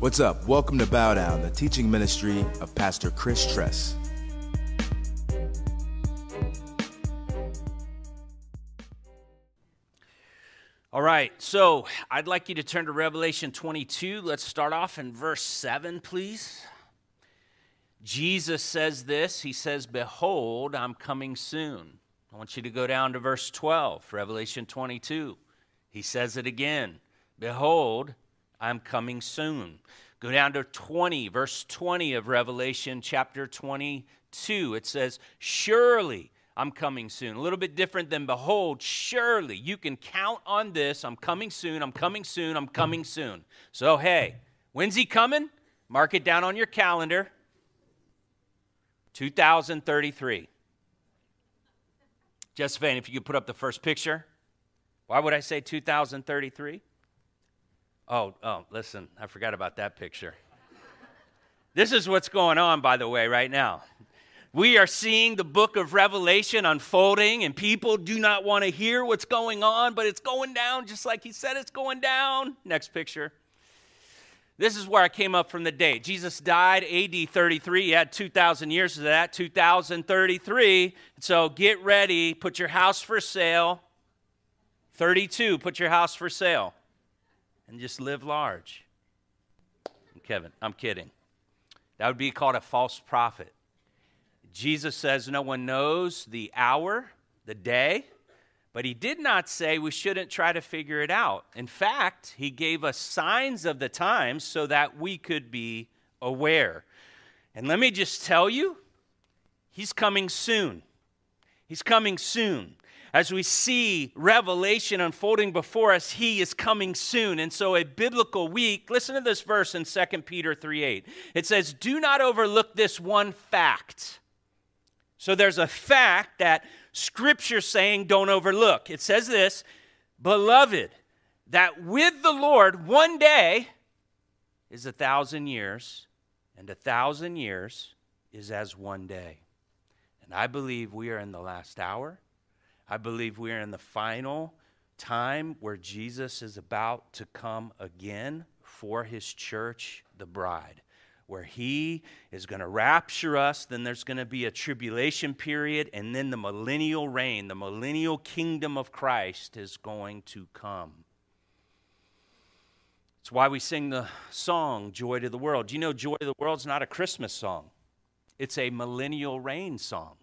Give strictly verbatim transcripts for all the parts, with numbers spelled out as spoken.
What's up? Welcome to Bow Down, the teaching ministry of Pastor Chris Tress. All right, so I'd like you to turn to Revelation twenty-two. Let's start off in verse seven, please. Jesus says this. He says, "Behold, I'm coming soon." I want you to go down to verse twelve, Revelation twenty-two. He says it again. "Behold, I'm coming soon." Go down to twenty, verse twenty of Revelation chapter twenty-two. It says, "Surely I'm coming soon." A little bit different than "behold," surely. You can count on this. I'm coming soon, I'm coming soon, I'm coming soon. So, hey, when's he coming? Mark it down on your calendar. two thousand thirty-three. Josephine, if you could put up the first picture. Why would I say two thousand thirty-three? Oh, oh, listen, I forgot about that picture. This is what's going on, by the way, right now. We are seeing the book of Revelation unfolding, and people do not want to hear what's going on, but it's going down just like he said it's going down. Next picture. This is where I came up from the date. Jesus died A D thirty-three. He had two thousand years of that, two thousand thirty-three. So get ready. Put your house for sale. thirty-two, put your house for sale. And just live large. And Kevin, I'm kidding. That would be called a false prophet. Jesus says no one knows the hour, the day, but he did not say we shouldn't try to figure it out. In fact, he gave us signs of the times so that we could be aware. And let me just tell you, he's coming soon. He's coming soon. As we see Revelation unfolding before us, he is coming soon. And so a biblical week, listen to this verse in Second Peter three eight. It says, "Do not overlook this one fact." So there's a fact that Scripture's saying don't overlook. It says this, "Beloved, that with the Lord one day is a thousand years, and a thousand years is as one day." And I believe we are in the last hour. I believe we are in the final time where Jesus is about to come again for his church, the bride, where he is going to rapture us. Then there's going to be a tribulation period, and then the millennial reign, the millennial kingdom of Christ is going to come. It's why we sing the song, "Joy to the World." You know, "Joy to the World" is not a Christmas song. It's a millennial reign song.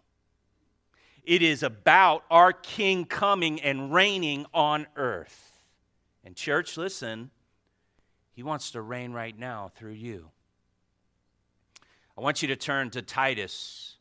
It is about our King coming and reigning on earth. And church, listen, he wants to reign right now through you. I want you to turn to Titus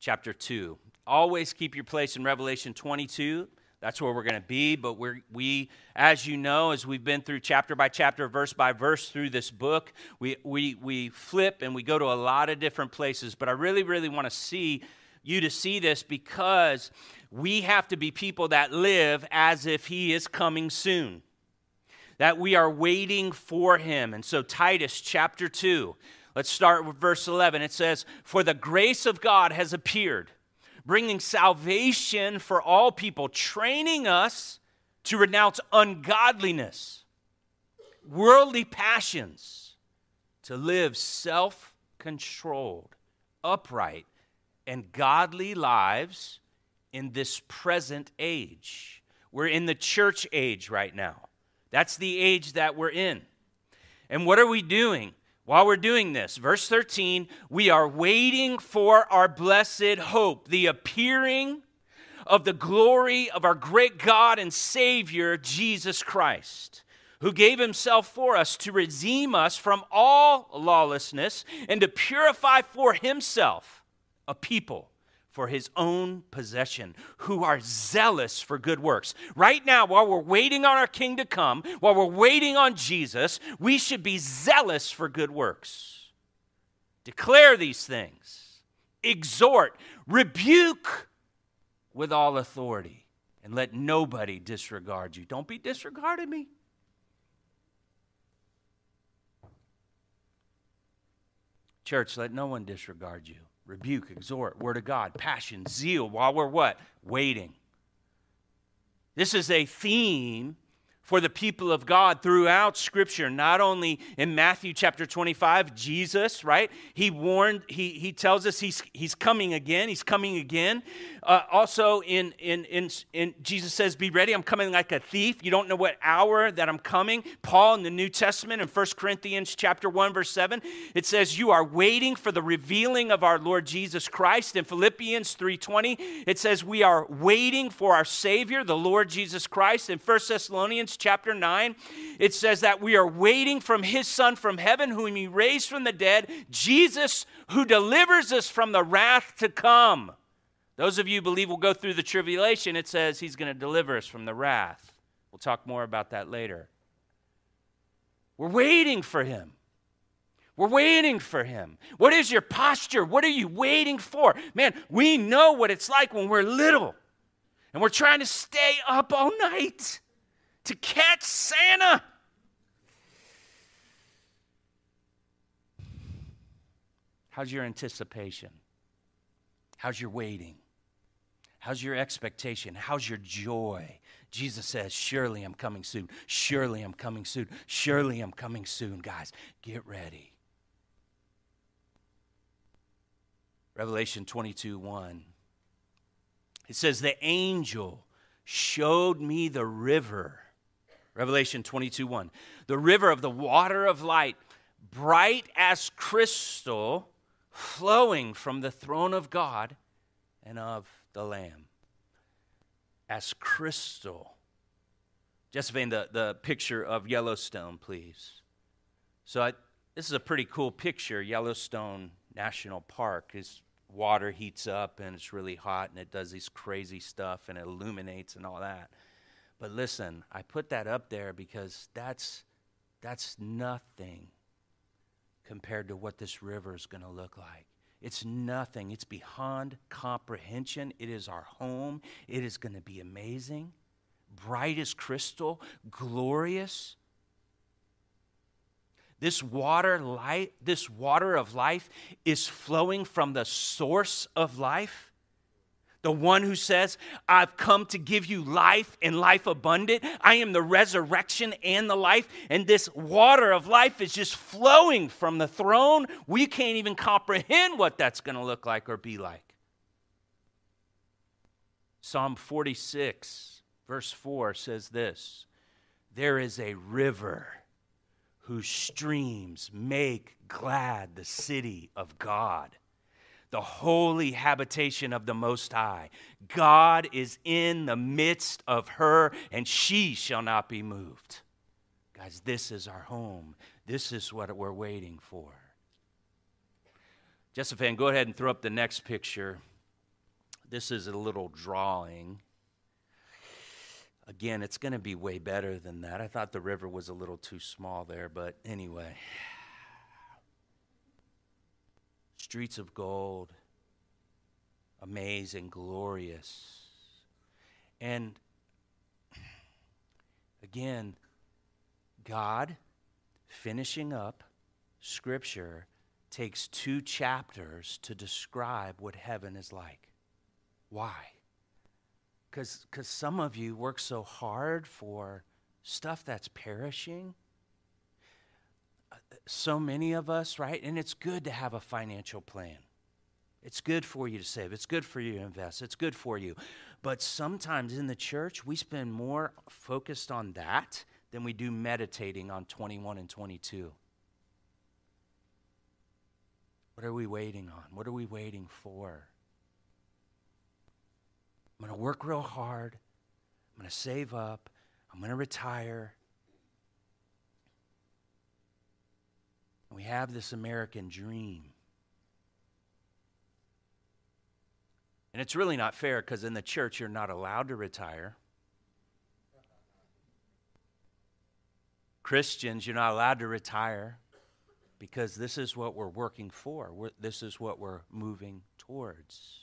chapter two. Always keep your place in Revelation twenty-two. That's where we're going to be, but we're, we, as you know, as we've been through chapter by chapter, verse by verse through this book, we, we, we flip and we go to a lot of different places, but I really, really want to see you to see this because we have to be people that live as if he is coming soon, that we are waiting for him. And so Titus chapter two, let's start with verse eleven. It says, "For the grace of God has appeared, bringing salvation for all people, training us to renounce ungodliness, worldly passions, to live self-controlled, upright, and godly lives in this present age." We're in the church age right now. That's the age that we're in. And what are we doing while we're doing this? Verse thirteen, "We are waiting for our blessed hope, the appearing of the glory of our great God and Savior, Jesus Christ, who gave himself for us to redeem us from all lawlessness and to purify for himself a people for his own possession, who are zealous for good works." Right now, while we're waiting on our King to come, while we're waiting on Jesus, we should be zealous for good works. "Declare these things, exhort, rebuke with all authority, and let nobody disregard you." Don't be disregarding me. Church, let no one disregard you. Rebuke, exhort, word of God, passion, zeal, while we're what? Waiting. This is a theme for the people of God throughout Scripture, not only in Matthew chapter twenty-five, Jesus, right? He warned, he, he tells us he's, he's coming again, he's coming again. Uh, also, in, in, in, in Jesus says, be ready, I'm coming like a thief. You don't know what hour that I'm coming. Paul in the New Testament, in First Corinthians chapter one, verse seven, it says, you are waiting for the revealing of our Lord Jesus Christ. In Philippians three twenty, it says, we are waiting for our Savior, the Lord Jesus Christ. In First Thessalonians chapter nine, it says that we are waiting from his Son from heaven, whom he raised from the dead, Jesus, who delivers us from the wrath to come. Those of you who believe we'll go through the tribulation, it says he's going to deliver us from the wrath. We'll talk more about that later. We're waiting for him. We're waiting for him. What is your posture? What are you waiting for? Man, we know what it's like when we're little and we're trying to stay up all night to catch Santa. How's your anticipation? How's your waiting? How's your expectation? How's your joy? Jesus says, surely I'm coming soon. Surely I'm coming soon. Surely I'm coming soon, guys. Get ready. Revelation twenty-two one. It says, the angel showed me the river. Revelation twenty-two one. The river of the water of light, bright as crystal, flowing from the throne of God and of the Lamb. As crystal. Josephine, the, the picture of Yellowstone, please. So I, this is a pretty cool picture. Yellowstone National Park is... water heats up and it's really hot and it does these crazy stuff and it illuminates and all that. But listen, I put that up there because that's that's nothing compared to what this river is going to look like. It's nothing. It's beyond comprehension. It is our home. It is going to be amazing, bright as crystal, glorious. This water light, this water of life is flowing from the source of life. The one who says, I've come to give you life and life abundant. I am the resurrection and the life. And this water of life is just flowing from the throne. We can't even comprehend what that's going to look like or be like. Psalm forty-six, verse four says this, there is a river whose streams make glad the city of God, the holy habitation of the Most High. God is in the midst of her, and she shall not be moved. Guys, this is our home. This is what we're waiting for. Josephine, go ahead and throw up the next picture. This is a little drawing. Again, it's going to be way better than that. I thought the river was a little too small there, but anyway. Streets of gold, amazing, glorious. And again, God finishing up Scripture takes two chapters to describe what heaven is like. Why? Because because some of you work so hard for stuff that's perishing. So many of us, right? And it's good to have a financial plan. It's good for you to save. It's good for you to invest. It's good for you. But sometimes in the church, we spend more focused on that than we do meditating on twenty-one and twenty-two. What are we waiting on? What are we waiting for? I'm going to work real hard. I'm going to save up. I'm going to retire. And we have this American dream. And it's really not fair because in the church you're not allowed to retire. Christians, you're not allowed to retire because this is what we're working for. We're, this is what we're moving towards.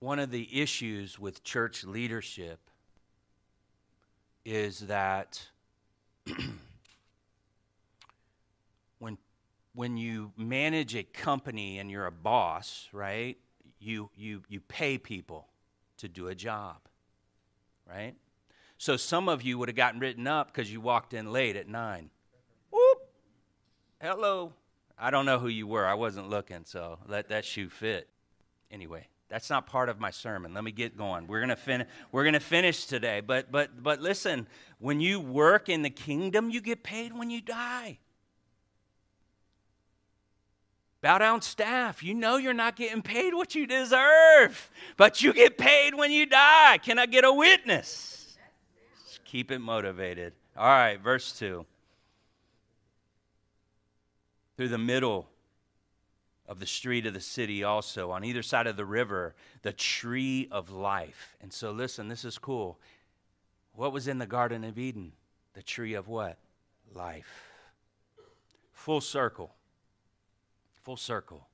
One of the issues with church leadership is that when when you manage a company and you're a boss, right, you you you pay people to do a job, right? So some of you would have gotten written up because you walked in late at nine. Whoop, hello. I don't know who you were. I wasn't looking, so let that shoe fit. Anyway, that's not part of my sermon. Let me get going. We're gonna fin- We're gonna finish today. But but but listen, when you work in the kingdom, you get paid when you die. Bow Down staff, you know you're not getting paid what you deserve, but you get paid when you die. Can I get a witness? Just keep it motivated. All right, verse two. Through the middle of the street of the city also, on either side of the river, the tree of life. And so listen, this is cool. What was in the Garden of Eden? The tree of what? Life. Full circle. Full circle.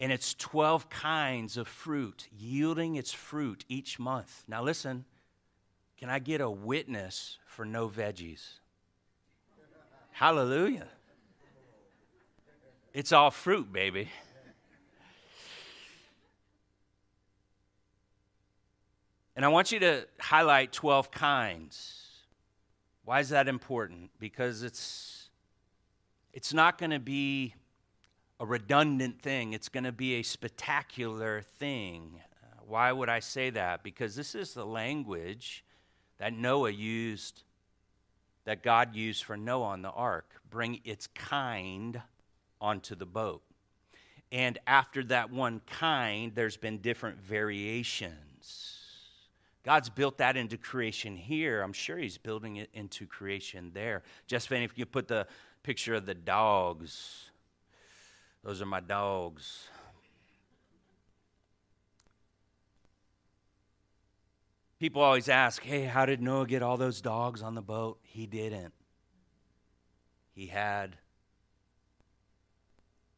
And it's twelve kinds of fruit, yielding its fruit each month. Now listen, can I get a witness for no veggies? Hallelujah. It's all fruit, baby. And I want you to highlight twelve kinds. Why is that important? Because it's, it's not going to be a redundant thing. It's going to be a spectacular thing. Uh, why would I say that? Because this is the language that Noah used, that God used for Noah on the ark. Bring its kind onto the boat. And after that one kind, there's been different variations. God's built that into creation here. I'm sure he's building it into creation there. Josephine, if you put the picture of the dogs. Those are my dogs. People always ask, hey, how did Noah get all those dogs on the boat? He didn't. He had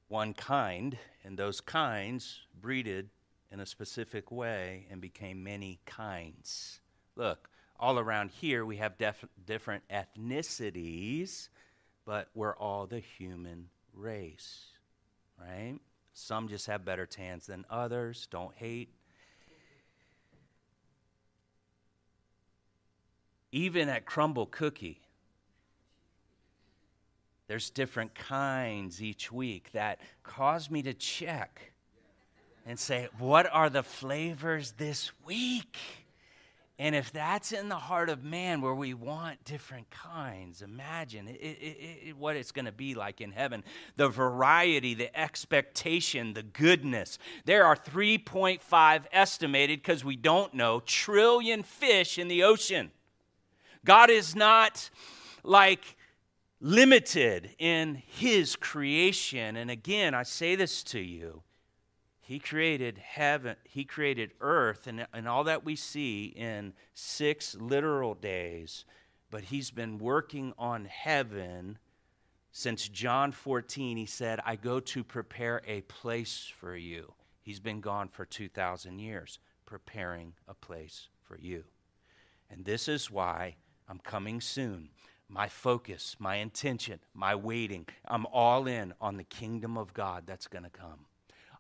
one kind, and those kinds breeded in a specific way and became many kinds. Look, all around here we have def- different ethnicities, but we're all the human race, right? Some just have better tans than others. Don't hate. Even at Crumble Cookie, there's different kinds each week that cause me to check and say, what are the flavors this week? And if that's in the heart of man where we want different kinds, imagine it, it, it, what it's going to be like in heaven. The variety, the expectation, the goodness. There are three point five estimated, because we don't know, trillion fish in the ocean. God is not like limited in his creation. And again, I say this to you. He created heaven, he created earth and, and all that we see in six literal days. But he's been working on heaven since John fourteen. He said, I go to prepare a place for you. He's been gone for two thousand years, preparing a place for you. And this is why I'm coming soon. My focus, my intention, my waiting. I'm all in on the kingdom of God that's going to come.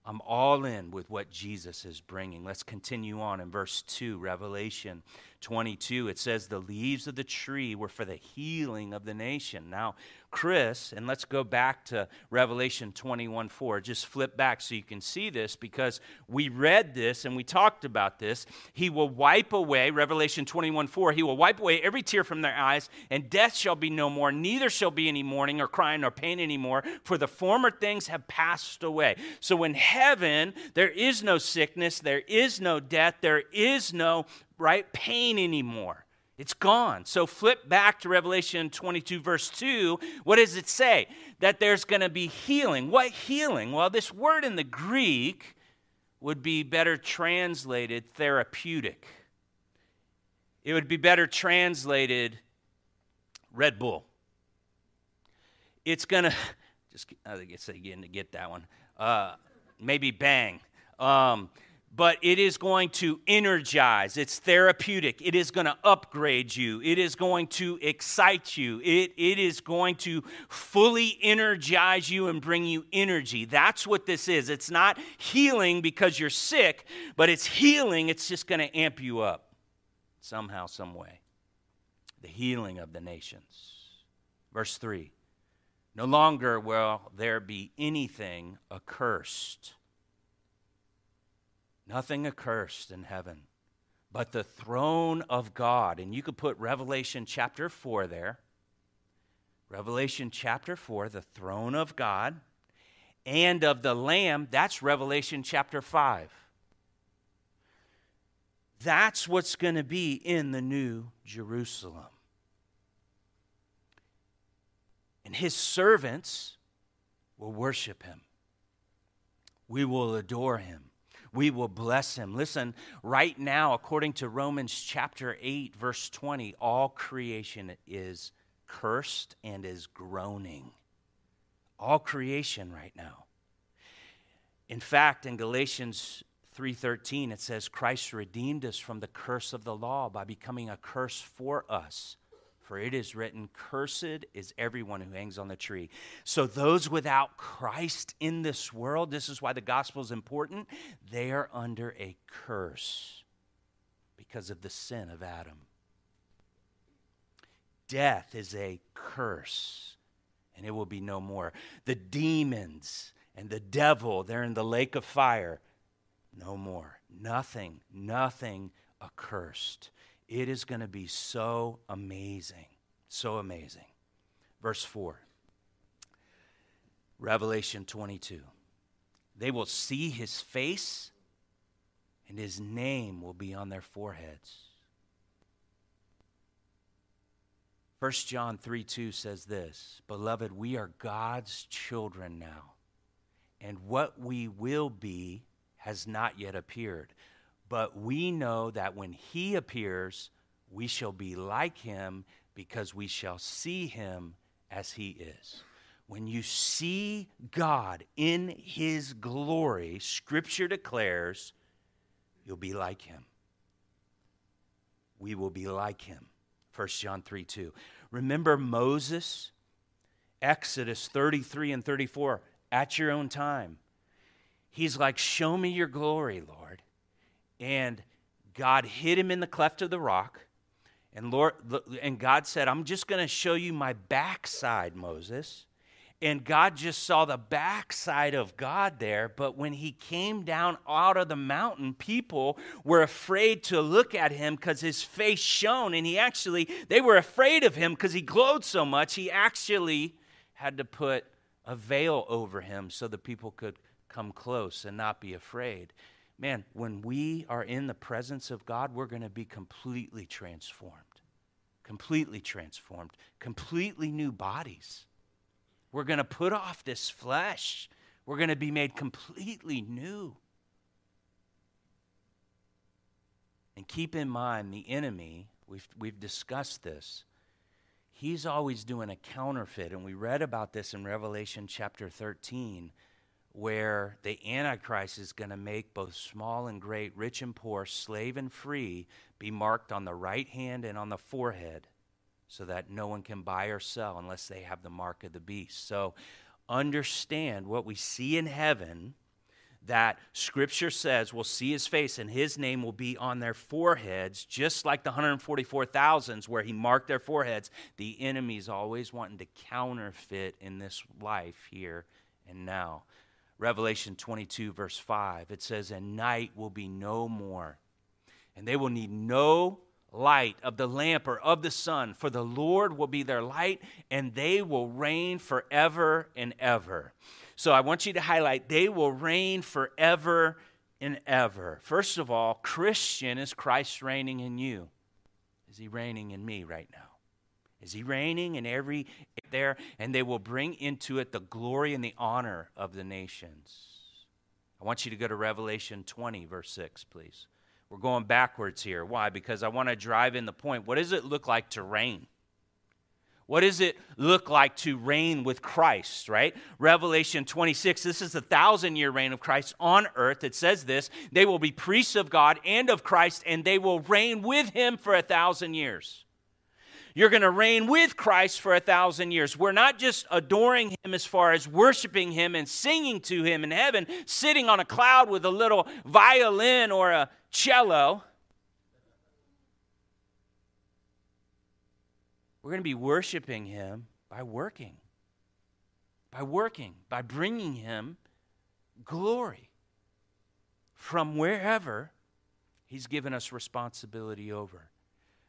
I'm all in with what Jesus is bringing. Let's continue on in verse two, Revelation twenty-two. It says, the leaves of the tree were for the healing of the nation. Now, Chris, and let's go back to Revelation twenty-one four. Just flip back so you can see this, because we read this and we talked about this. He will wipe away, Revelation twenty-one four, he will wipe away every tear from their eyes, and death shall be no more, neither shall be any mourning or crying nor pain anymore, for the former things have passed away. So in heaven, there is no sickness, there is no death, there is no right pain anymore. It's gone. So flip back to Revelation twenty-two verse two. What does it say? That there's going to be healing. What healing? Well, this word in the Greek would be better translated therapeutic. It would be better translated Red Bull. It's going to, just I guess I didn't get that one. Uh, maybe bang. Um, but it is going to energize. It's therapeutic. It is going to upgrade you. It is going to excite you. It, it is going to fully energize you and bring you energy. That's what this is. It's not healing because you're sick, but it's healing. It's just going to amp you up somehow, some way. The healing of the nations. Verse three, no longer will there be anything accursed. Nothing accursed in heaven, but the throne of God. And you could put Revelation chapter four there. Revelation chapter four, the throne of God and of the Lamb. That's Revelation chapter five. That's what's going to be in the new Jerusalem. And his servants will worship him. We will adore him. We will bless him. Listen, right now, according to Romans chapter eight, verse twenty, all creation is cursed and is groaning. All creation right now. In fact, in Galatians three thirteen, it says, Christ redeemed us from the curse of the law by becoming a curse for us. For it is written, cursed is everyone who hangs on the tree. So those without Christ in this world, this is why the gospel is important, they are under a curse because of the sin of Adam. Death is a curse, and it will be no more. The demons and the devil, they're in the lake of fire. No more. Nothing, nothing accursed. It is going to be so amazing, so amazing. Verse four, Revelation twenty-two. They will see his face, and his name will be on their foreheads. First John three two says this, Beloved, we are God's children now, and what we will be has not yet appeared. But we know that when he appears, we shall be like him because we shall see him as he is. When you see God in his glory, Scripture declares, you'll be like him. We will be like him. First John three two. Remember Moses? Exodus thirty-three and thirty-four, at your own time. He's like, show me your glory, Lord. And God hid him in the cleft of the rock. And Lord, and God said, I'm just going to show you my backside, Moses. And God just saw the backside of God there. But when he came down out of the mountain, people were afraid to look at him because his face shone. And he actually, they were afraid of him because he glowed so much. He actually had to put a veil over him so the people could come close and not be afraid. Man, when we are in the presence of God, we're going to be completely transformed, completely transformed, completely new bodies. We're going to put off this flesh. We're going to be made completely new. And keep in mind, the enemy, we've, we've discussed this, he's always doing a counterfeit. And we read about this in Revelation chapter thirteen, where the Antichrist is going to make both small and great, rich and poor, slave and free, be marked on the right hand and on the forehead so that no one can buy or sell unless they have the mark of the beast. So understand what we see in heaven, that Scripture says we'll see his face and his name will be on their foreheads, just like the one hundred forty-four thousands where he marked their foreheads. The enemy's always wanting to counterfeit in this life here and now. Revelation twenty-two, verse five, it says, And night will be no more, and they will need no light of the lamp or of the sun, for the Lord will be their light, and they will reign forever and ever. So I want you to highlight, they will reign forever and ever. First of all, Christian, is Christ reigning in you? Is he reigning in me right now? Is he reigning in every there? And they will bring into it the glory and the honor of the nations. I want you to go to Revelation twenty, verse six, please. We're going backwards here. Why? Because I want to drive in the point. What does it look like to reign? What does it look like to reign with Christ, right? Revelation twenty-six, this is the thousand-year reign of Christ on earth. It says this, they will be priests of God and of Christ, and they will reign with him for a thousand years. You're going to reign with Christ for a thousand years. We're not just adoring him as far as worshiping him and singing to him in heaven, sitting on a cloud with a little violin or a cello. We're going to be worshiping him by working, by working, by bringing him glory from wherever he's given us responsibility over.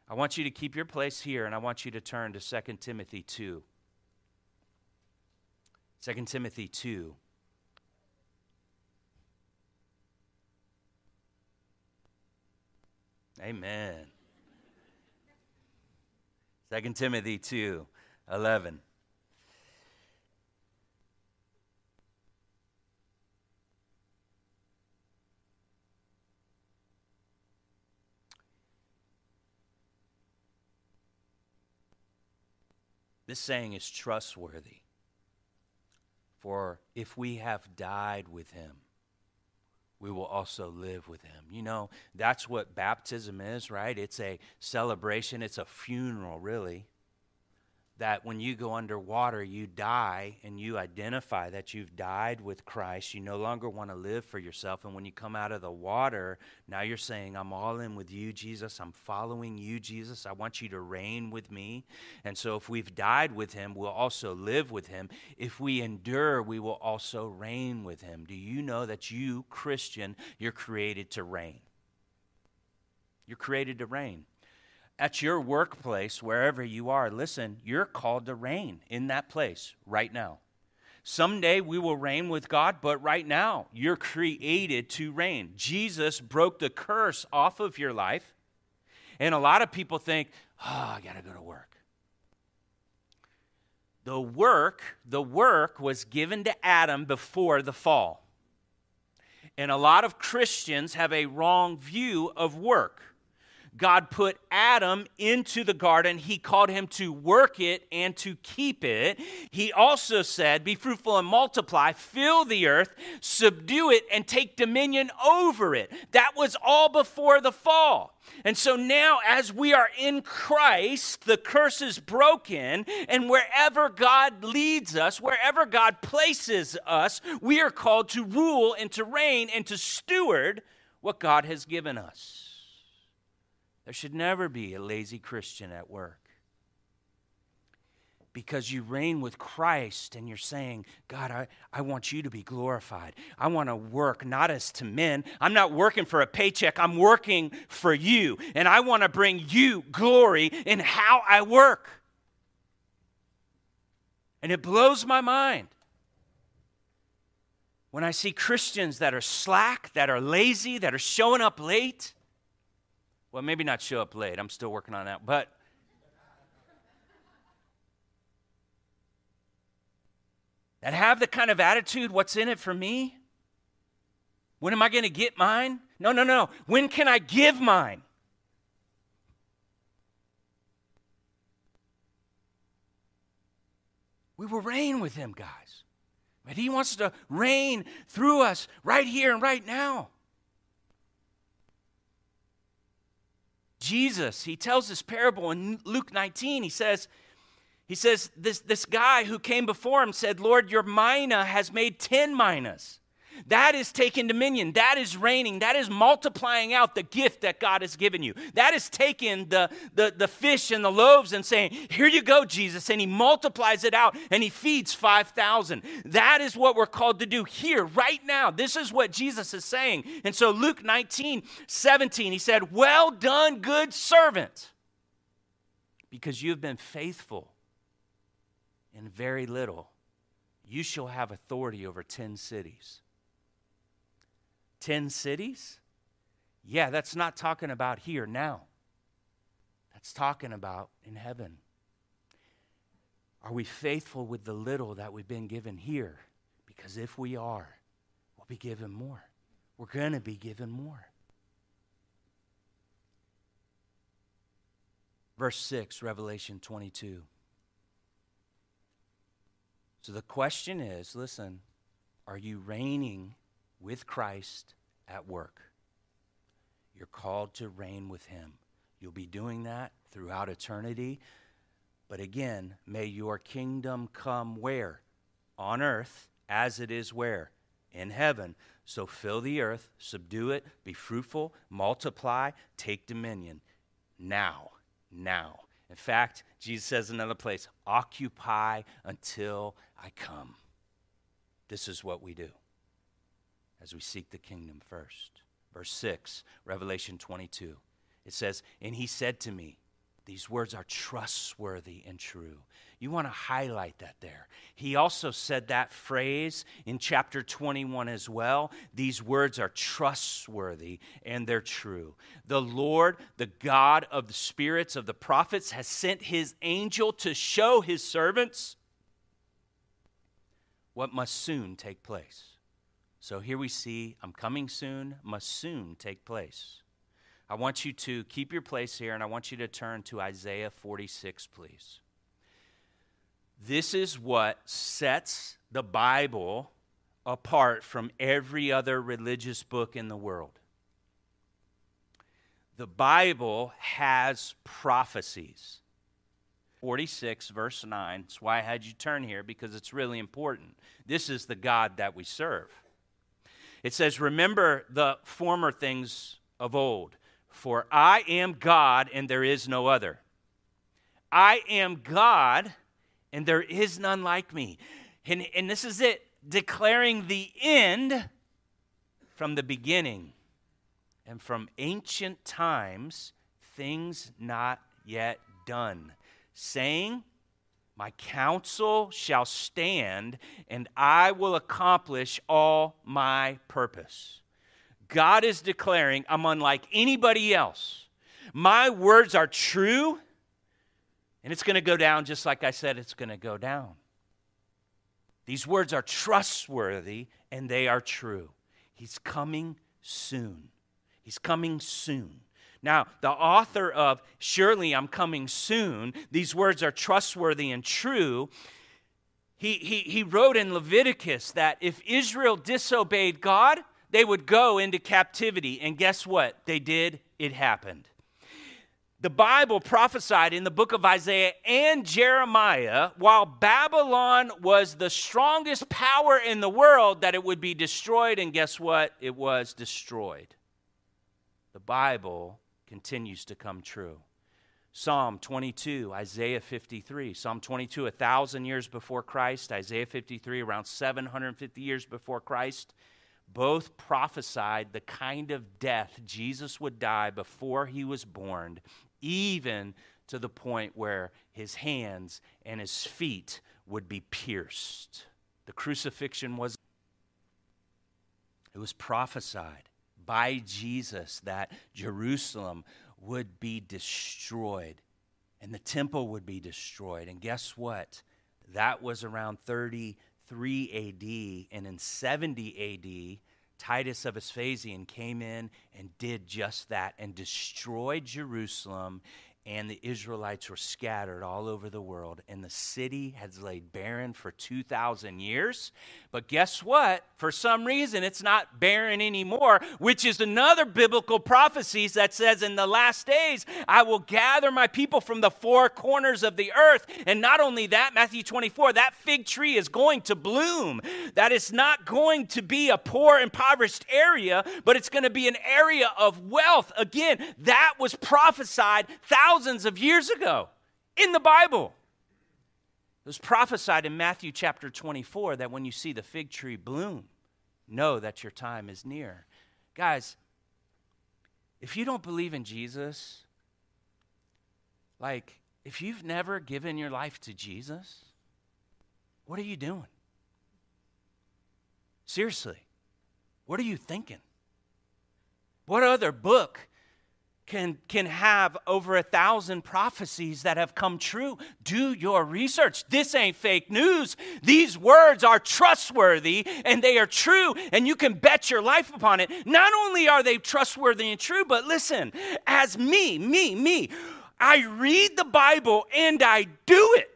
I want you to keep your place here, and I want you to turn to Second Timothy two. Second Timothy two. Amen. Second Timothy two, eleven. This saying is trustworthy. For if we have died with him, we will also live with him. You know, that's what baptism is, right? It's a celebration. It's a funeral, really. That when you go underwater, you die and you identify that you've died with Christ. You no longer want to live for yourself. And when you come out of the water, now you're saying, I'm all in with you, Jesus. I'm following you, Jesus. I want you to reign with me. And so if we've died with him, we'll also live with him. If we endure, we will also reign with him. Do you know that you, Christian, you're created to reign? You're created to reign. At your workplace, wherever you are, listen, you're called to reign in that place right now. Someday we will reign with God, but right now you're created to reign. Jesus broke the curse off of your life. And a lot of people think, oh, I got to go to work. The work, the work was given to Adam before the fall. And a lot of Christians have a wrong view of work. God put Adam into the garden. He called him to work it and to keep it. He also said, be fruitful and multiply, fill the earth, subdue it, and take dominion over it. That was all before the fall. And so now as we are in Christ, the curse is broken, and wherever God leads us, wherever God places us, we are called to rule and to reign and to steward what God has given us. There should never be a lazy Christian at work. Because you reign with Christ and you're saying, God, I, I want you to be glorified. I want to work not as to men. I'm not working for a paycheck. I'm working for you. And I want to bring you glory in how I work. And it blows my mind when I see Christians that are slack, that are lazy, that are showing up late. Well, maybe not show up late. I'm still working on that. But that have the kind of attitude, what's in it for me? When am I going to get mine? No, no, no. When can I give mine? We will reign with him, guys. But he wants to reign through us right here and right now. Jesus, he tells this parable in Luke nineteen. He says, he says this, this guy who came before him said, Lord, your mina has made ten minas. That is taking dominion. That is reigning. That is multiplying out the gift that God has given you. That is taking the, the, the fish and the loaves and saying, here you go, Jesus. And he multiplies it out and he feeds five thousand. That is what we're called to do here, right now. This is what Jesus is saying. And so Luke nineteen, seventeen, he said, well done, good servant, because you've been faithful in very little. You shall have authority over ten cities. Ten cities? Yeah, that's not talking about here now. That's talking about in heaven. Are we faithful with the little that we've been given here? Because if we are, we'll be given more. We're going to be given more. Verse six, Revelation twenty-two. So the question is, listen, are you reigning with Christ at work? You're called to reign with him. You'll be doing that throughout eternity. But again, may your kingdom come where? On earth, as it is where? In heaven. So fill the earth, subdue it, be fruitful, multiply, take dominion. Now, now. In fact, Jesus says in another place, occupy until I come. This is what we do as we seek the kingdom first. Verse six, Revelation twenty-two. It says, and he said to me, these words are trustworthy and true. You want to highlight that there. He also said that phrase in chapter twenty-one as well. These words are trustworthy and they're true. The Lord, the God of the spirits of the prophets, has sent his angel to show his servants what must soon take place. So here we see, I'm coming soon, must soon take place. I want you to keep your place here, and I want you to turn to Isaiah forty-six, please. This is what sets the Bible apart from every other religious book in the world. The Bible has prophecies. forty-six, verse nine. That's why I had you turn here, because it's really important. This is the God that we serve. It says, remember the former things of old. For I am God and there is no other. I am God and there is none like me. And, and this is it, declaring the end from the beginning and from ancient times, things not yet done, saying, my counsel shall stand and I will accomplish all my purpose. God is declaring, I'm unlike anybody else. My words are true, and it's going to go down just like I said it's going to go down. These words are trustworthy, and they are true. He's coming soon. He's coming soon. Now, the author of Surely I'm Coming Soon, these words are trustworthy and true, he, he, he wrote in Leviticus that if Israel disobeyed God, they would go into captivity, and guess what? They did. It happened. The Bible prophesied in the book of Isaiah and Jeremiah, while Babylon was the strongest power in the world, that it would be destroyed, and guess what? It was destroyed. The Bible continues to come true. Psalm twenty-two, Isaiah fifty-three. Psalm twenty-two, one thousand years before Christ. Isaiah fifty-three, around seven hundred fifty years before Christ. Both prophesied the kind of death Jesus would die before he was born, even to the point where his hands and his feet would be pierced. The crucifixion was, it was prophesied by Jesus that Jerusalem would be destroyed and the temple would be destroyed. And guess what? That was around thirty-three A D, and in seventy A D, Titus of Vespasian came in and did just that and destroyed Jerusalem, and the Israelites were scattered all over the world, and the city has laid barren for two thousand years. But guess what? For some reason, it's not barren anymore, which is another biblical prophecy that says, in the last days, I will gather my people from the four corners of the earth. And not only that, Matthew twenty-four, that fig tree is going to bloom. That it's not going to be a poor, impoverished area, but it's going to be an area of wealth. Again, that was prophesied thousands Thousands of years ago in the Bible. It was prophesied in Matthew chapter twenty-four that when you see the fig tree bloom, know that your time is near. Guys, if you don't believe in Jesus, like if you've never given your life to Jesus, what are you doing? Seriously, what are you thinking? What other book Can, can have over a thousand prophecies that have come true? Do your research. This ain't fake news. These words are trustworthy and they are true, and you can bet your life upon it. Not only are they trustworthy and true, but listen, as me, me, me, I read the Bible and I do it.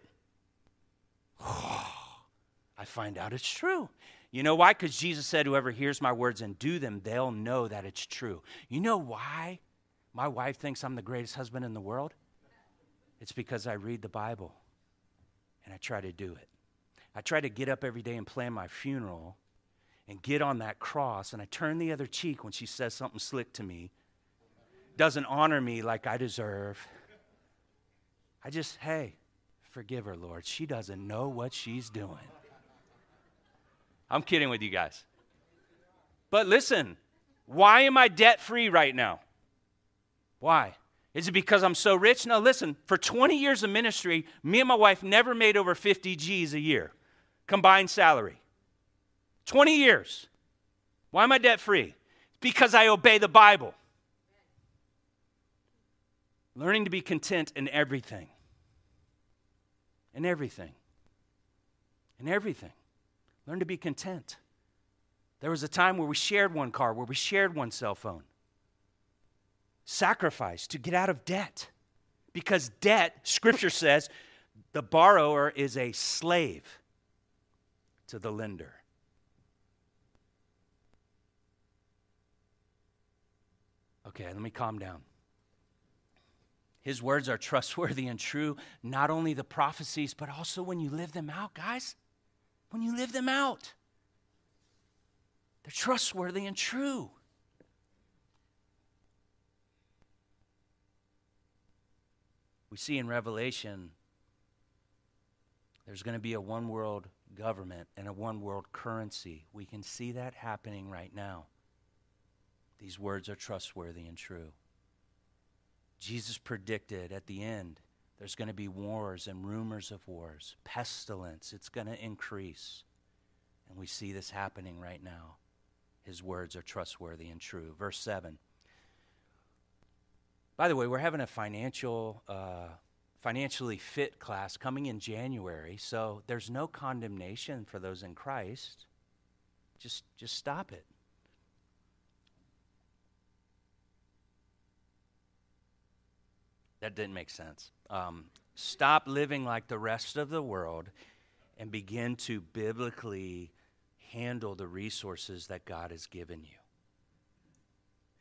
I find out it's true. You know why? Because Jesus said, whoever hears my words and do them, they'll know that it's true. You know why my wife thinks I'm the greatest husband in the world? It's because I read the Bible and I try to do it. I try to get up every day and plan my funeral and get on that cross, and I turn the other cheek when she says something slick to me, doesn't honor me like I deserve. I just, hey, forgive her, Lord. She doesn't know what she's doing. I'm kidding with you guys. But listen, why am I debt-free right now? Why? Is it because I'm so rich? No, listen, for twenty years of ministry, me and my wife never made over fifty G's a year, combined salary. twenty years. Why am I debt-free? Because I obey the Bible. Learning to be content in everything. In everything. In everything. Learn to be content. There was a time where we shared one car, where we shared one cell phone. Sacrifice to get out of debt. Because debt, Scripture says, the borrower is a slave to the lender. Okay, let me calm down. His words are trustworthy and true, not only the prophecies, but also when you live them out, guys. When you live them out, they're trustworthy and true. We see in Revelation, there's going to be a one world government and a one world currency. We can see that happening right now. These words are trustworthy and true. Jesus predicted at the end, there's going to be wars and rumors of wars, pestilence. It's going to increase. And we see this happening right now. His words are trustworthy and true. Verse seven. By the way, we're having a financial, uh, financially fit class coming in January, so there's no condemnation for those in Christ. Just, just stop it. That didn't make sense. Um, stop living like the rest of the world and begin to biblically handle the resources that God has given you.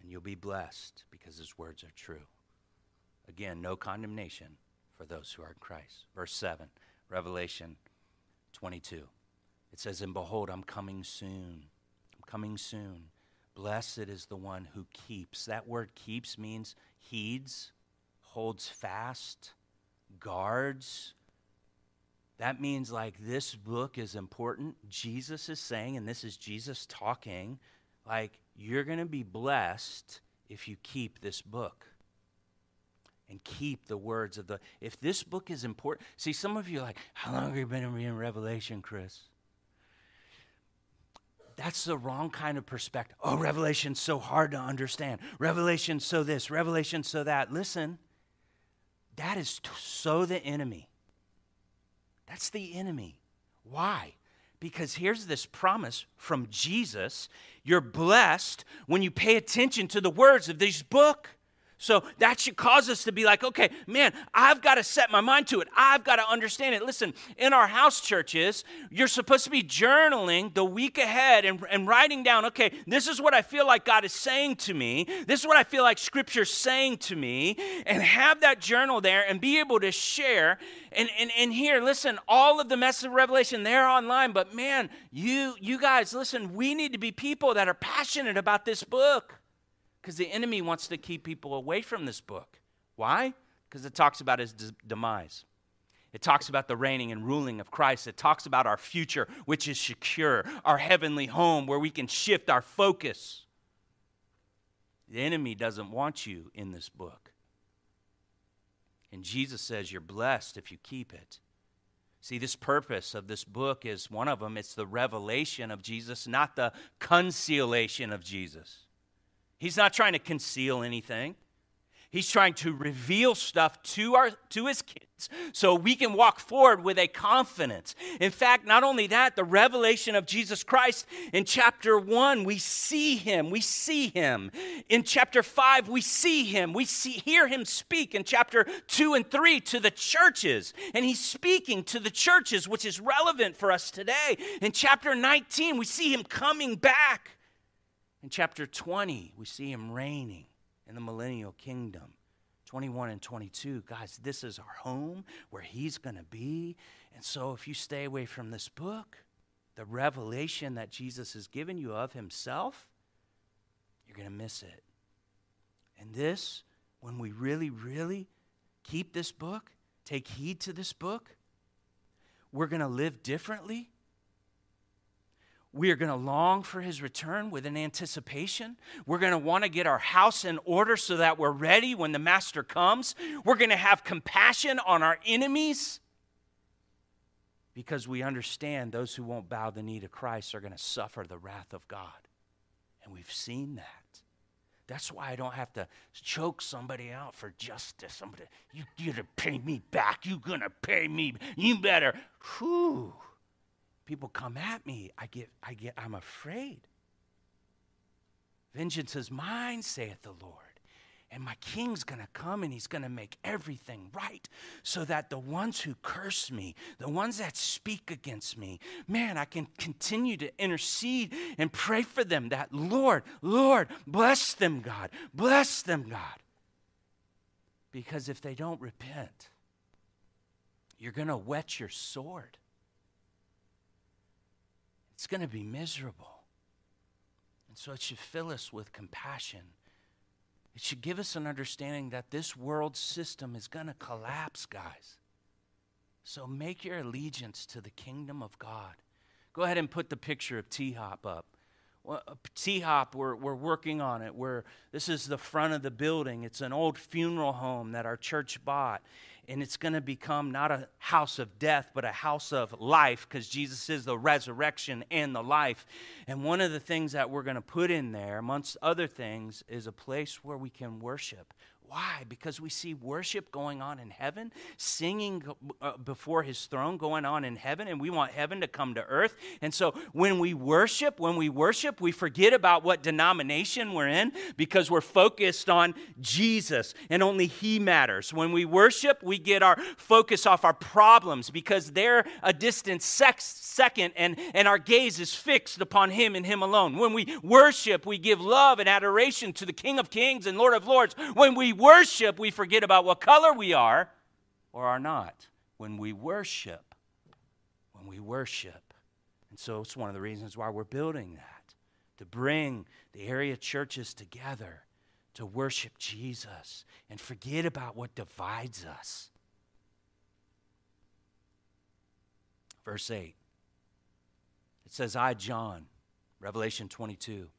And you'll be blessed because his words are true. Again, no condemnation for those who are in Christ. Verse seven, Revelation twenty-two. It says, and behold, I'm coming soon. I'm coming soon. Blessed is the one who keeps. That word keeps means heeds, holds fast, guards. That means like this book is important. Jesus is saying, and this is Jesus talking, like you're going to be blessed if you keep this book and keep the words of the, if this book is important. See, some of you are like, how long have you been reading Revelation, Chris? That's the wrong kind of perspective. Oh, Revelation's so hard to understand. Revelation's so this, Revelation's so that. Listen. That is t- so the enemy. That's the enemy. Why? Because here's this promise from Jesus. You're blessed when you pay attention to the words of this book. So that should cause us to be like, okay, man, I've got to set my mind to it. I've got to understand it. Listen, in our house churches, you're supposed to be journaling the week ahead and, and writing down, okay, this is what I feel like God is saying to me. This is what I feel like Scripture's saying to me. And have that journal there and be able to share. And, and, and here, listen, all of the message of Revelation, they're online. But man, you, you guys, listen, we need to be people that are passionate about this book. Because the enemy wants to keep people away from this book. Why? Because it talks about his de- demise. It talks about the reigning and ruling of Christ. It talks about our future, which is secure, our heavenly home where we can shift our focus. The enemy doesn't want you in this book. And Jesus says you're blessed if you keep it. See, this purpose of this book is one of them. It's the revelation of Jesus, not the concealation of Jesus. He's not trying to conceal anything. He's trying to reveal stuff to our to his kids so we can walk forward with a confidence. In fact, not only that, the revelation of Jesus Christ in chapter one, we see him, we see him. In chapter five, we see him, we see hear him speak in chapter two and three to the churches. And he's speaking to the churches, which is relevant for us today. In chapter nineteen, we see him coming back. In chapter twenty, we see him reigning in the millennial kingdom. twenty-one and twenty-two, guys, this is our home where he's going to be. And so if you stay away from this book, the revelation that Jesus has given you of himself, you're going to miss it. And this, when we really, really keep this book, take heed to this book, we're going to live differently. We are going to long for his return with an anticipation. We're going to want to get our house in order so that we're ready when the master comes. We're going to have compassion on our enemies because we understand those who won't bow the knee to Christ are going to suffer the wrath of God. And we've seen that. That's why I don't have to choke somebody out for justice. Somebody, you, you're going to pay me back. You're going to pay me. You better. Whew. People come at me, I get, I get, I'm afraid. Vengeance is mine, saith the Lord. And my king's going to come and he's going to make everything right so that the ones who curse me, the ones that speak against me, man, I can continue to intercede and pray for them that, Lord, Lord, bless them, God. Bless them, God. Because if they don't repent, you're going to wet your sword. It's going to be miserable. And so it should fill us with compassion. It should give us an understanding that this world system is going to collapse, guys. So make your allegiance to the kingdom of God. Go ahead and put the picture of T Hop up. Well, T Hop, we're, we're working on it. We're, this is the front of the building. It's an old funeral home that our church bought. And it's going to become not a house of death, but a house of life, because Jesus is the resurrection and the life. And one of the things that we're going to put in there, amongst other things, is a place where we can worship. Why? Because we see worship going on in heaven, singing before his throne going on in heaven, and we want heaven to come to earth. And so when we worship, when we worship, we forget about what denomination we're in because we're focused on Jesus and only he matters. When we worship, we get our focus off our problems because they're a distant sex, second and, and our gaze is fixed upon him and him alone. When we worship, we give love and adoration to the King of Kings and Lord of Lords. When we worship, we forget about what color we are or are not. When we worship, when we worship. And so it's one of the reasons why we're building that, to bring the area churches together to worship Jesus and forget about what divides us. Verse eight, it says, I, John, Revelation twenty-two,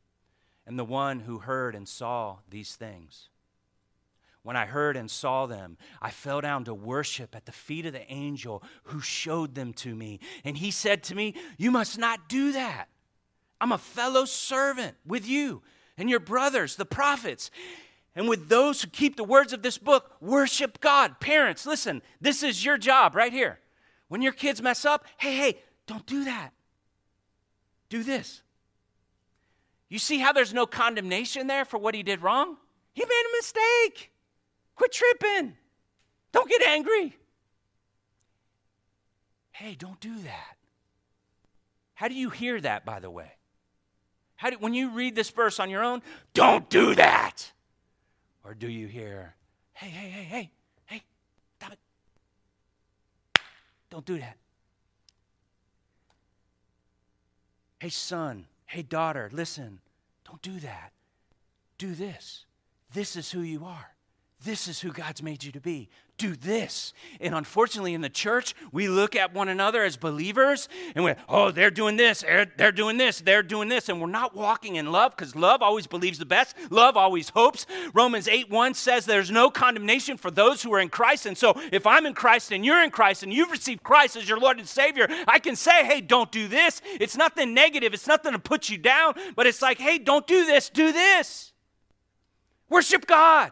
am the one who heard and saw these things. When I heard and saw them, I fell down to worship at the feet of the angel who showed them to me. And he said to me, you must not do that. I'm a fellow servant with you and your brothers, the prophets, and with those who keep the words of this book. Worship God. Parents, listen, this is your job right here. When your kids mess up, hey, hey, don't do that. Do this. You see how there's no condemnation there for what he did wrong? He made a mistake. Quit tripping. Don't get angry. Hey, don't do that. How do you hear that, by the way? How do, when you read this verse on your own, don't do that. Or do you hear, hey, hey, hey, hey, hey, stop it. Don't do that. Hey, son, hey, daughter, listen, don't do that. Do this. This is who you are. This is who God's made you to be. Do this. And unfortunately in the church, we look at one another as believers and we're, oh, they're doing this, they're doing this, they're doing this. And we're not walking in love because love always believes the best. Love always hopes. Romans eight one says there's no condemnation for those who are in Christ. And so if I'm in Christ and you're in Christ and you've received Christ as your Lord and Savior, I can say, hey, don't do this. It's nothing negative. It's nothing to put you down. But it's like, hey, don't do this. Do this. Worship God.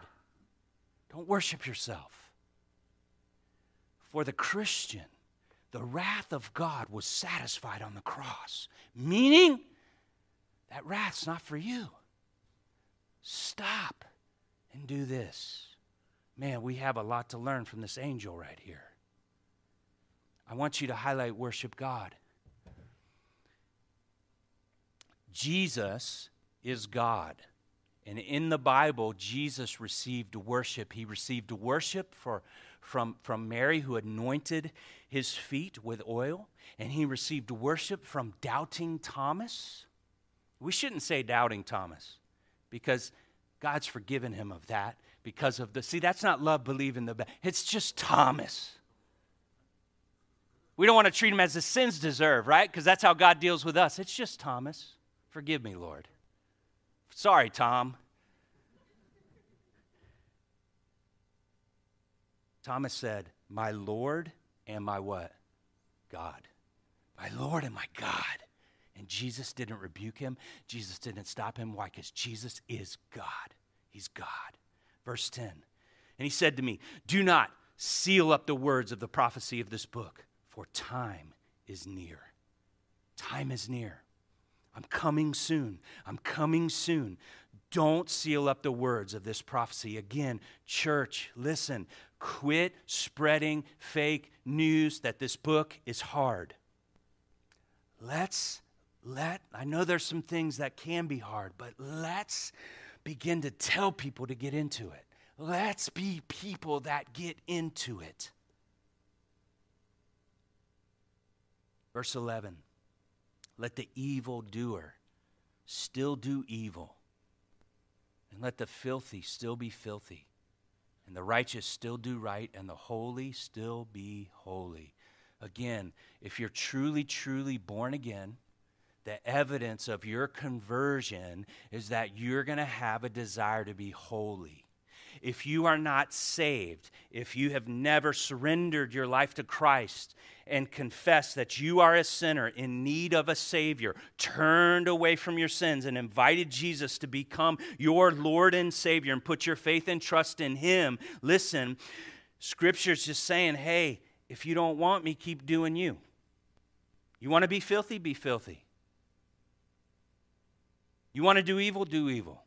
Don't worship yourself. For the Christian, the wrath of God was satisfied on the cross, meaning that wrath's not for you. Stop and do this. Man, we have a lot to learn from this angel right here. I want you to highlight worship God. Jesus is God. And in the Bible, Jesus received worship. He received worship for, from, from Mary, who anointed his feet with oil. And he received worship from doubting Thomas. We shouldn't say doubting Thomas, because God's forgiven him of that because of the... See, that's not love, believe in the... It's just Thomas. We don't want to treat him as his sins deserve, right? Because that's how God deals with us. It's just Thomas. Forgive me, Lord. Sorry, Tom. Thomas said, my Lord and my what? God. My Lord and my God. And Jesus didn't rebuke him. Jesus didn't stop him. Why? Because Jesus is God. He's God. Verse ten. And he said to me, do not seal up the words of the prophecy of this book, for time is near. Time is near. I'm coming soon. I'm coming soon. Don't seal up the words of this prophecy. Again, church, listen. Quit spreading fake news that this book is hard. Let's Let, I know there's some things that can be hard, but let's begin to tell people to get into it. Let's be people that get into it. Verse eleven, let the evildoer still do evil, and let the filthy still be filthy, and the righteous still do right, and the holy still be holy. Again, if you're truly, truly born again, the evidence of your conversion is that you're going to have a desire to be holy. If you are not saved, if you have never surrendered your life to Christ and confessed that you are a sinner in need of a Savior, turned away from your sins and invited Jesus to become your Lord and Savior and put your faith and trust in Him, listen, Scripture's just saying, hey, if you don't want me, keep doing you. You want to be filthy? Be filthy. You want to do evil? Do evil.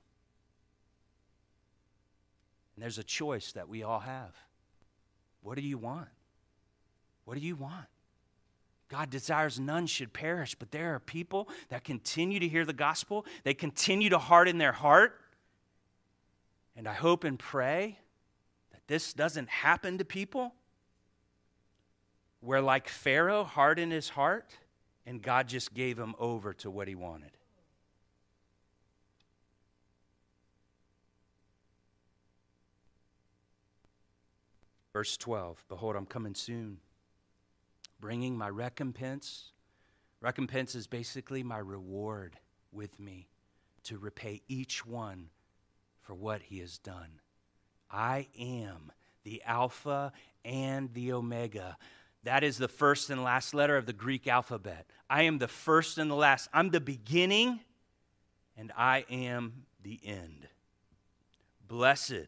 And there's a choice that we all have. What do you want? What do you want? God desires none should perish, but there are people that continue to hear the gospel. They continue to harden their heart. And I hope and pray that this doesn't happen to people where, like Pharaoh, hardened his heart and God just gave him over to what he wanted. Verse twelve, behold, I'm coming soon, bringing my recompense. Recompense is basically my reward with me to repay each one for what he has done. I am the Alpha and the Omega. That is the first and last letter of the Greek alphabet. I am the first and the last. I'm the beginning and I am the end. Blessed.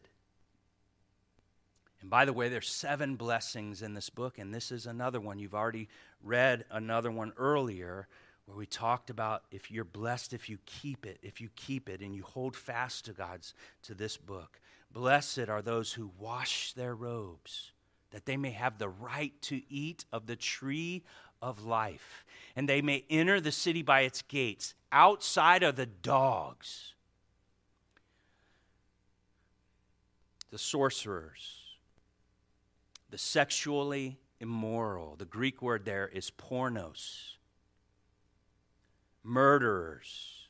And by the way, there's seven blessings in this book, and this is another one. You've already read another one earlier where we talked about if you're blessed if you keep it, if you keep it and you hold fast to God's, to this book. Blessed are those who wash their robes, that they may have the right to eat of the tree of life, and they may enter the city by its gates. Outside are the dogs, the sorcerers, the sexually immoral. The Greek word there is pornos. Murderers,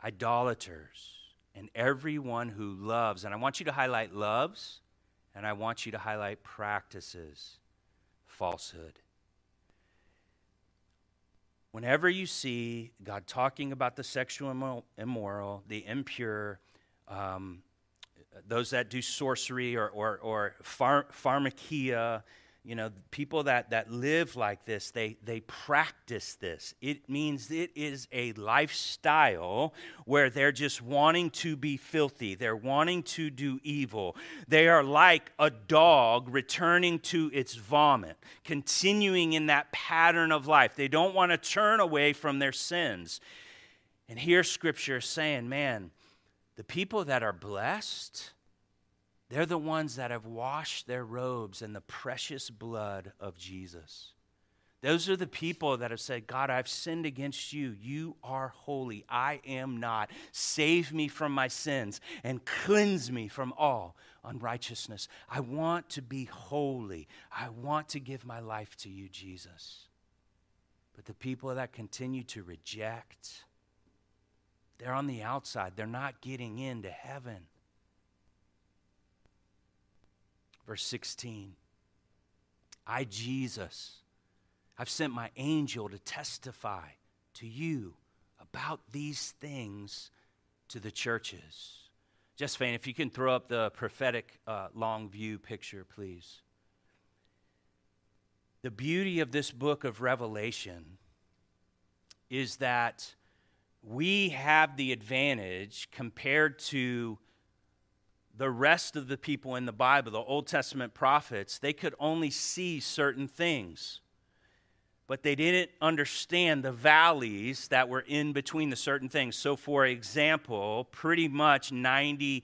idolaters, and everyone who loves. And I want you to highlight loves, and I want you to highlight practices falsehood. Whenever you see God talking about the sexual immoral, the impure, um, those that do sorcery or, or, or phar pharmakia, You know, people that, that live like this, they, they practice this. It means it is a lifestyle where they're just wanting to be filthy. They're wanting to do evil. They are like a dog returning to its vomit, continuing in that pattern of life. They don't want to turn away from their sins. And here Scripture is saying, man, the people that are blessed, they're the ones that have washed their robes in the precious blood of Jesus. Those are the people that have said, God, I've sinned against you. You are holy. I am not. Save me from my sins and cleanse me from all unrighteousness. I want to be holy. I want to give my life to you, Jesus. But the people that continue to reject, they're on the outside. They're not getting into heaven. Verse sixteen, I, Jesus, I've sent my angel to testify to you about these things to the churches. Josephine, if you can throw up the prophetic uh, long view picture, please. The beauty of this book of Revelation is that we have the advantage compared to the rest of the people in the Bible, the Old Testament prophets. They could only see certain things, but they didn't understand the valleys that were in between the certain things. So, for example, pretty much ninety,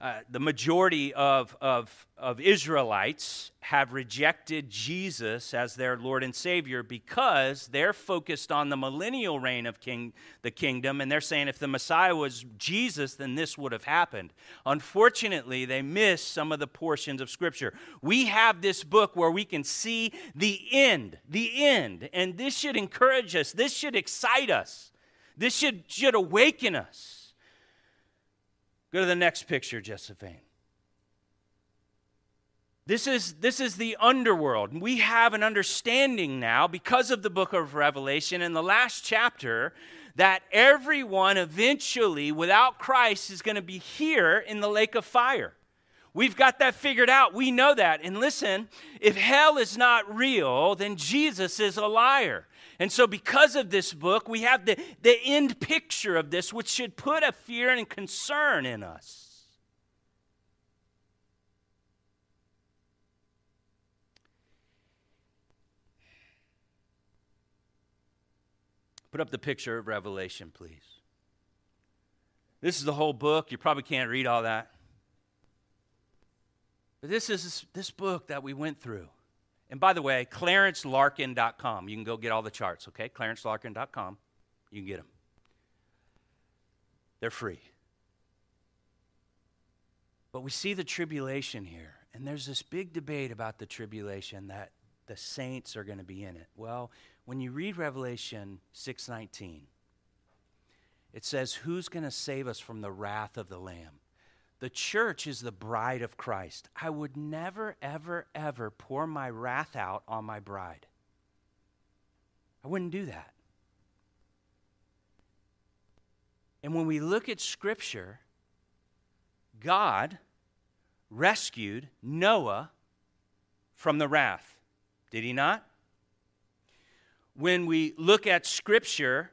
uh, the majority of, of, of Israelites have rejected Jesus as their Lord and Savior because they're focused on the millennial reign of king, the kingdom, and they're saying if the Messiah was Jesus, then this would have happened. Unfortunately, they miss some of the portions of Scripture. We have this book where we can see the end, the end, and this should encourage us. This should excite us. This should, should awaken us. Go to the next picture, Josephine. This is, this is the underworld. We have an understanding now because of the book of Revelation and the last chapter that everyone eventually without Christ is going to be here in the lake of fire. We've got that figured out. We know that. And listen, if hell is not real, then Jesus is a liar. And so because of this book, we have the, the end picture of this, which should put a fear and concern in us. Put up the picture of Revelation, please. This is the whole book. You probably can't read all that. But this is this book that we went through. And by the way, Clarence Larkin dot com. You can go get all the charts, okay? Clarence Larkin dot com. You can get them. They're free. But we see the tribulation here. And there's this big debate about the tribulation that the saints are going to be in it. Well, when you read Revelation six nineteen, it says, who's going to save us from the wrath of the Lamb? The church is the bride of Christ. I would never, ever, ever pour my wrath out on my bride. I wouldn't do that. And when we look at Scripture, God rescued Noah from the wrath. Did he not? When we look at Scripture,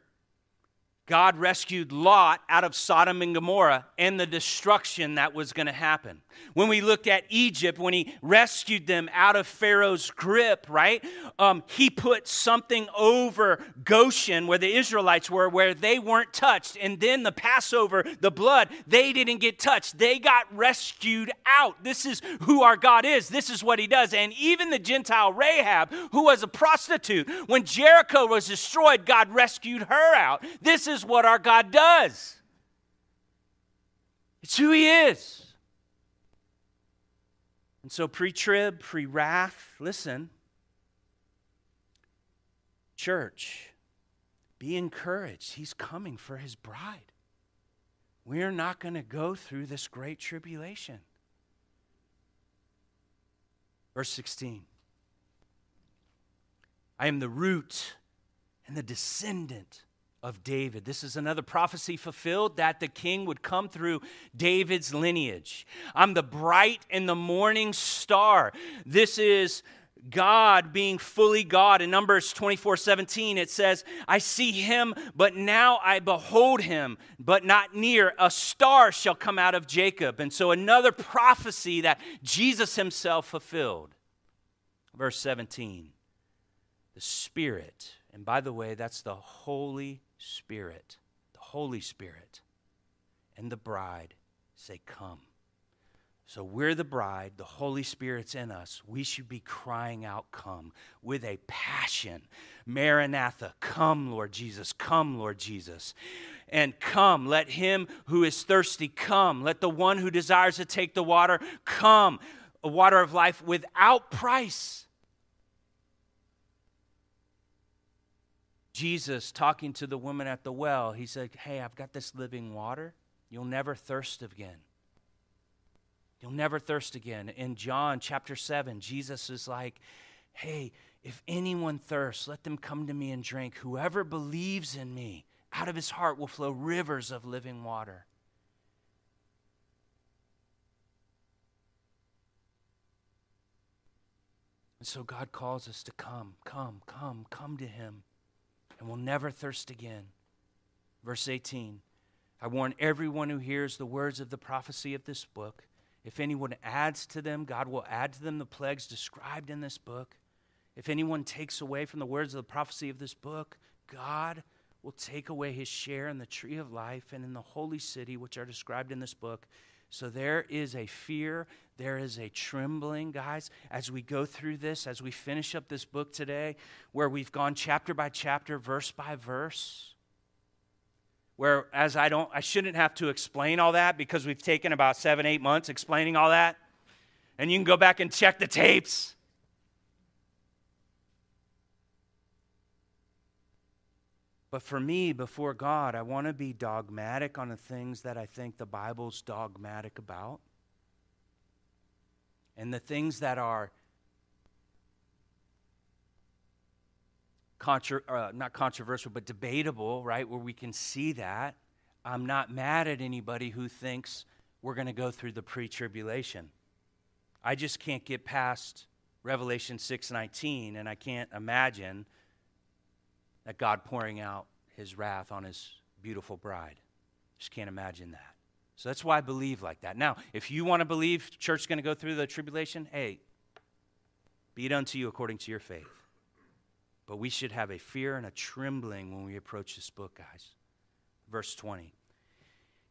God rescued Lot out of Sodom and Gomorrah and the destruction that was going to happen. When we look at Egypt, when he rescued them out of Pharaoh's grip, right? Um, he put something over Goshen where the Israelites were, where they weren't touched. And then the Passover, the blood, they didn't get touched. They got rescued out. This is who our God is. This is what he does. And even the Gentile Rahab, who was a prostitute, when Jericho was destroyed, God rescued her out. This is what our God does. It's who he is. And so pre-trib, pre-wrath, listen, church, be encouraged. He's coming for his bride. We're not going to go through this great tribulation. Verse sixteen, I am the root and the descendant of David. This is another prophecy fulfilled that the king would come through David's lineage. I'm the bright and the morning star. This is God being fully God. In Numbers twenty-four seventeen, it says, I see him, but now I behold him, but not near. A star shall come out of Jacob. And so another prophecy that Jesus himself fulfilled. Verse seventeen, the Spirit, and by the way, that's the Holy Spirit, the Holy Spirit, and the bride say, come. So we're the bride, the Holy Spirit's in us. We should be crying out, come, with a passion. Maranatha, come, Lord Jesus, come, Lord Jesus. And come, let him who is thirsty come. Let the one who desires to take the water come, a water of life without price. Jesus, talking to the woman at the well, he said, hey, I've got this living water. You'll never thirst again. You'll never thirst again. In John chapter seven, Jesus is like, hey, if anyone thirsts, let them come to me and drink. Whoever believes in me, out of his heart will flow rivers of living water. And so God calls us to come, come, come, come to him, and we'll never thirst again. Verse eighteen, I warn everyone who hears the words of the prophecy of this book. If anyone adds to them, God will add to them the plagues described in this book. If anyone takes away from the words of the prophecy of this book, God will take away his share in the tree of life and in the holy city, which are described in this book. So there is a fear, there is a trembling, guys, as we go through this, as we finish up this book today, where we've gone chapter by chapter, verse by verse. Whereas I don't, I shouldn't have to explain all that because we've taken about seven, eight months explaining all that. And you can go back and check the tapes. But for me, before God, I want to be dogmatic on the things that I think the Bible's dogmatic about. And the things that are Contra, uh, not controversial, but debatable, right, where we can see that. I'm not mad at anybody who thinks we're going to go through the pre-tribulation. I just can't get past Revelation six nineteen, and I can't imagine that God pouring out his wrath on his beautiful bride. Just can't imagine that. So that's why I believe like that. Now, if you want to believe church is going to go through the tribulation, hey, be it unto you according to your faith. But we should have a fear and a trembling when we approach this book, guys. Verse twenty.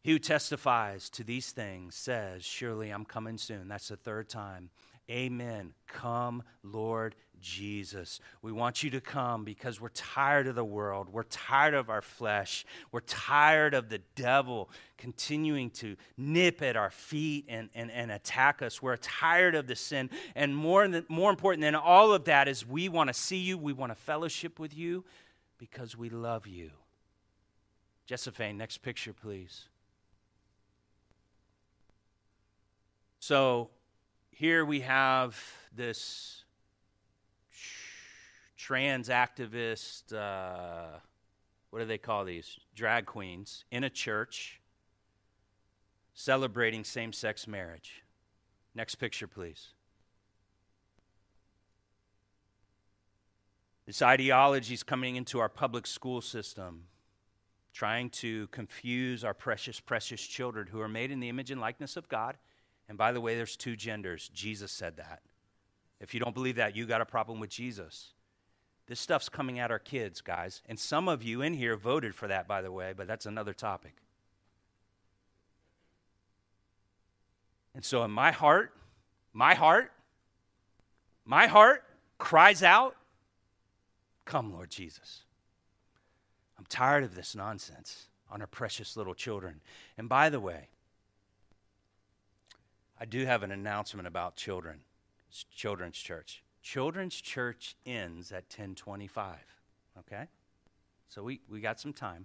He who testifies to these things says, surely I'm coming soon. That's the third time. Amen. Come, Lord Jesus. We want you to come because we're tired of the world. We're tired of our flesh. We're tired of the devil continuing to nip at our feet and, and, and attack us. We're tired of the sin. And more, than, more important than all of that is we want to see you. We want to fellowship with you because we love you. Josephine, next picture, please. So here we have this trans activist, uh, what do they call these? Drag queens in a church celebrating same-sex marriage. Next picture, please. This ideology is coming into our public school system, trying to confuse our precious, precious children who are made in the image and likeness of God. And by the way, there's two genders. Jesus said that. If you don't believe that, you got a problem with Jesus. This stuff's coming at our kids, guys. And some of you in here voted for that, by the way, but that's another topic. And so in my heart, my heart, my heart cries out, come, Lord Jesus. I'm tired of this nonsense on our precious little children. And by the way, I do have an announcement about children. It's Children's Church. Children's Church ends at ten twenty-five, okay? So we, we got some time,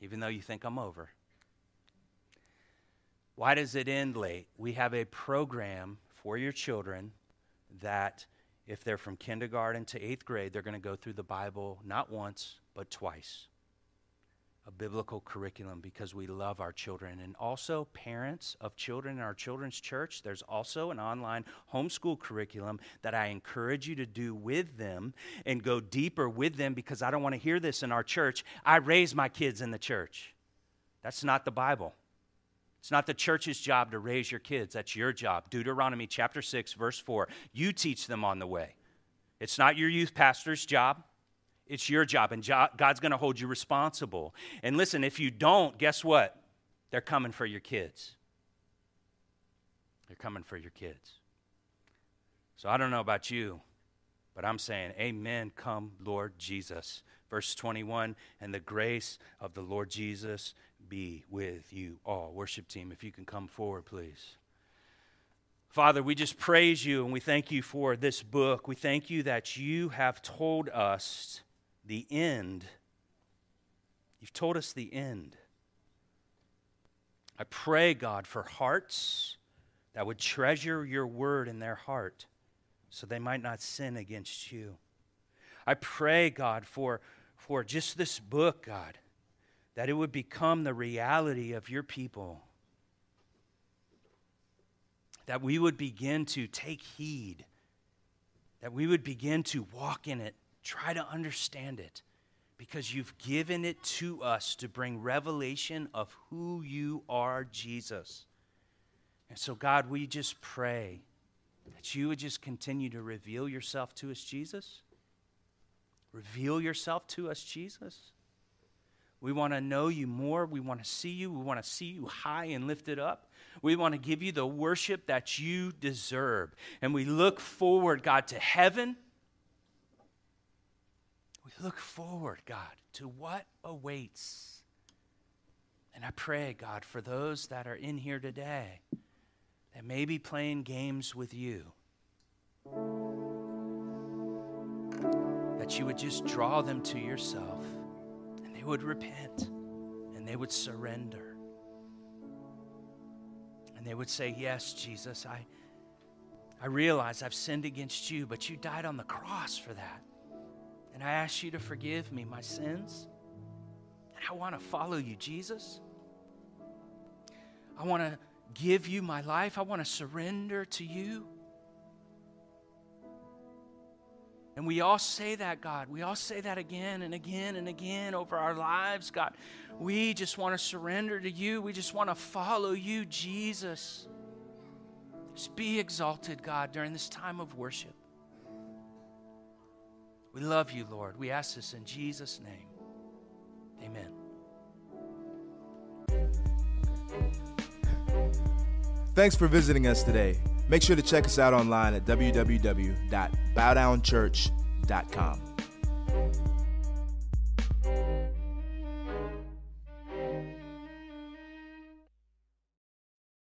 even though you think I'm over. Why does it end late? We have a program for your children that if they're from kindergarten to eighth grade, they're going to go through the Bible not once but twice. a biblical curriculum because we love our children. And also, parents of children in our children's church, there's also an online homeschool curriculum that I encourage you to do with them and go deeper with them, because I don't want to hear this in our church. I raise my kids in the church. That's not the Bible. It's not the church's job to raise your kids. That's your job. Deuteronomy chapter six, verse four. You teach them on the way. It's not your youth pastor's job. It's your job, and God's going to hold you responsible. And listen, if you don't, guess what? They're coming for your kids. They're coming for your kids. So I don't know about you, but I'm saying, amen, come, Lord Jesus. Verse twenty-one, and the grace of the Lord Jesus be with you all. Worship team, if you can come forward, please. Father, we just praise you and we thank you for this book. We thank you that you have told us the end. You've told us the end. I pray, God, for hearts that would treasure your word in their heart so they might not sin against you. I pray, God, for, for just this book, God, that it would become the reality of your people, that we would begin to take heed, that we would begin to walk in it, try to understand it, because you've given it to us to bring revelation of who you are, Jesus. And so, God, we just pray that you would just continue to reveal yourself to us, Jesus. Reveal yourself to us, Jesus. We want to know you more. We want to see you. We want to see you high and lifted up. We want to give you the worship that you deserve. And we look forward, God, to heaven. We look forward, God, to what awaits. And I pray, God, for those that are in here today that may be playing games with you, that you would just draw them to yourself. They would repent and they would surrender and they would say, yes, Jesus, I, I realize I've sinned against you, but you died on the cross for that, and I ask you to forgive me my sins, and I want to follow you, Jesus. I want to give you my life. I want to surrender to you. And we all say that, God. We all say that again and again and again over our lives, God. We just want to surrender to you. We just want to follow you, Jesus. Just be exalted, God, during this time of worship. We love you, Lord. We ask this in Jesus' name. Amen. Thanks for visiting us today. Make sure to check us out online at w w w dot bow down church dot com.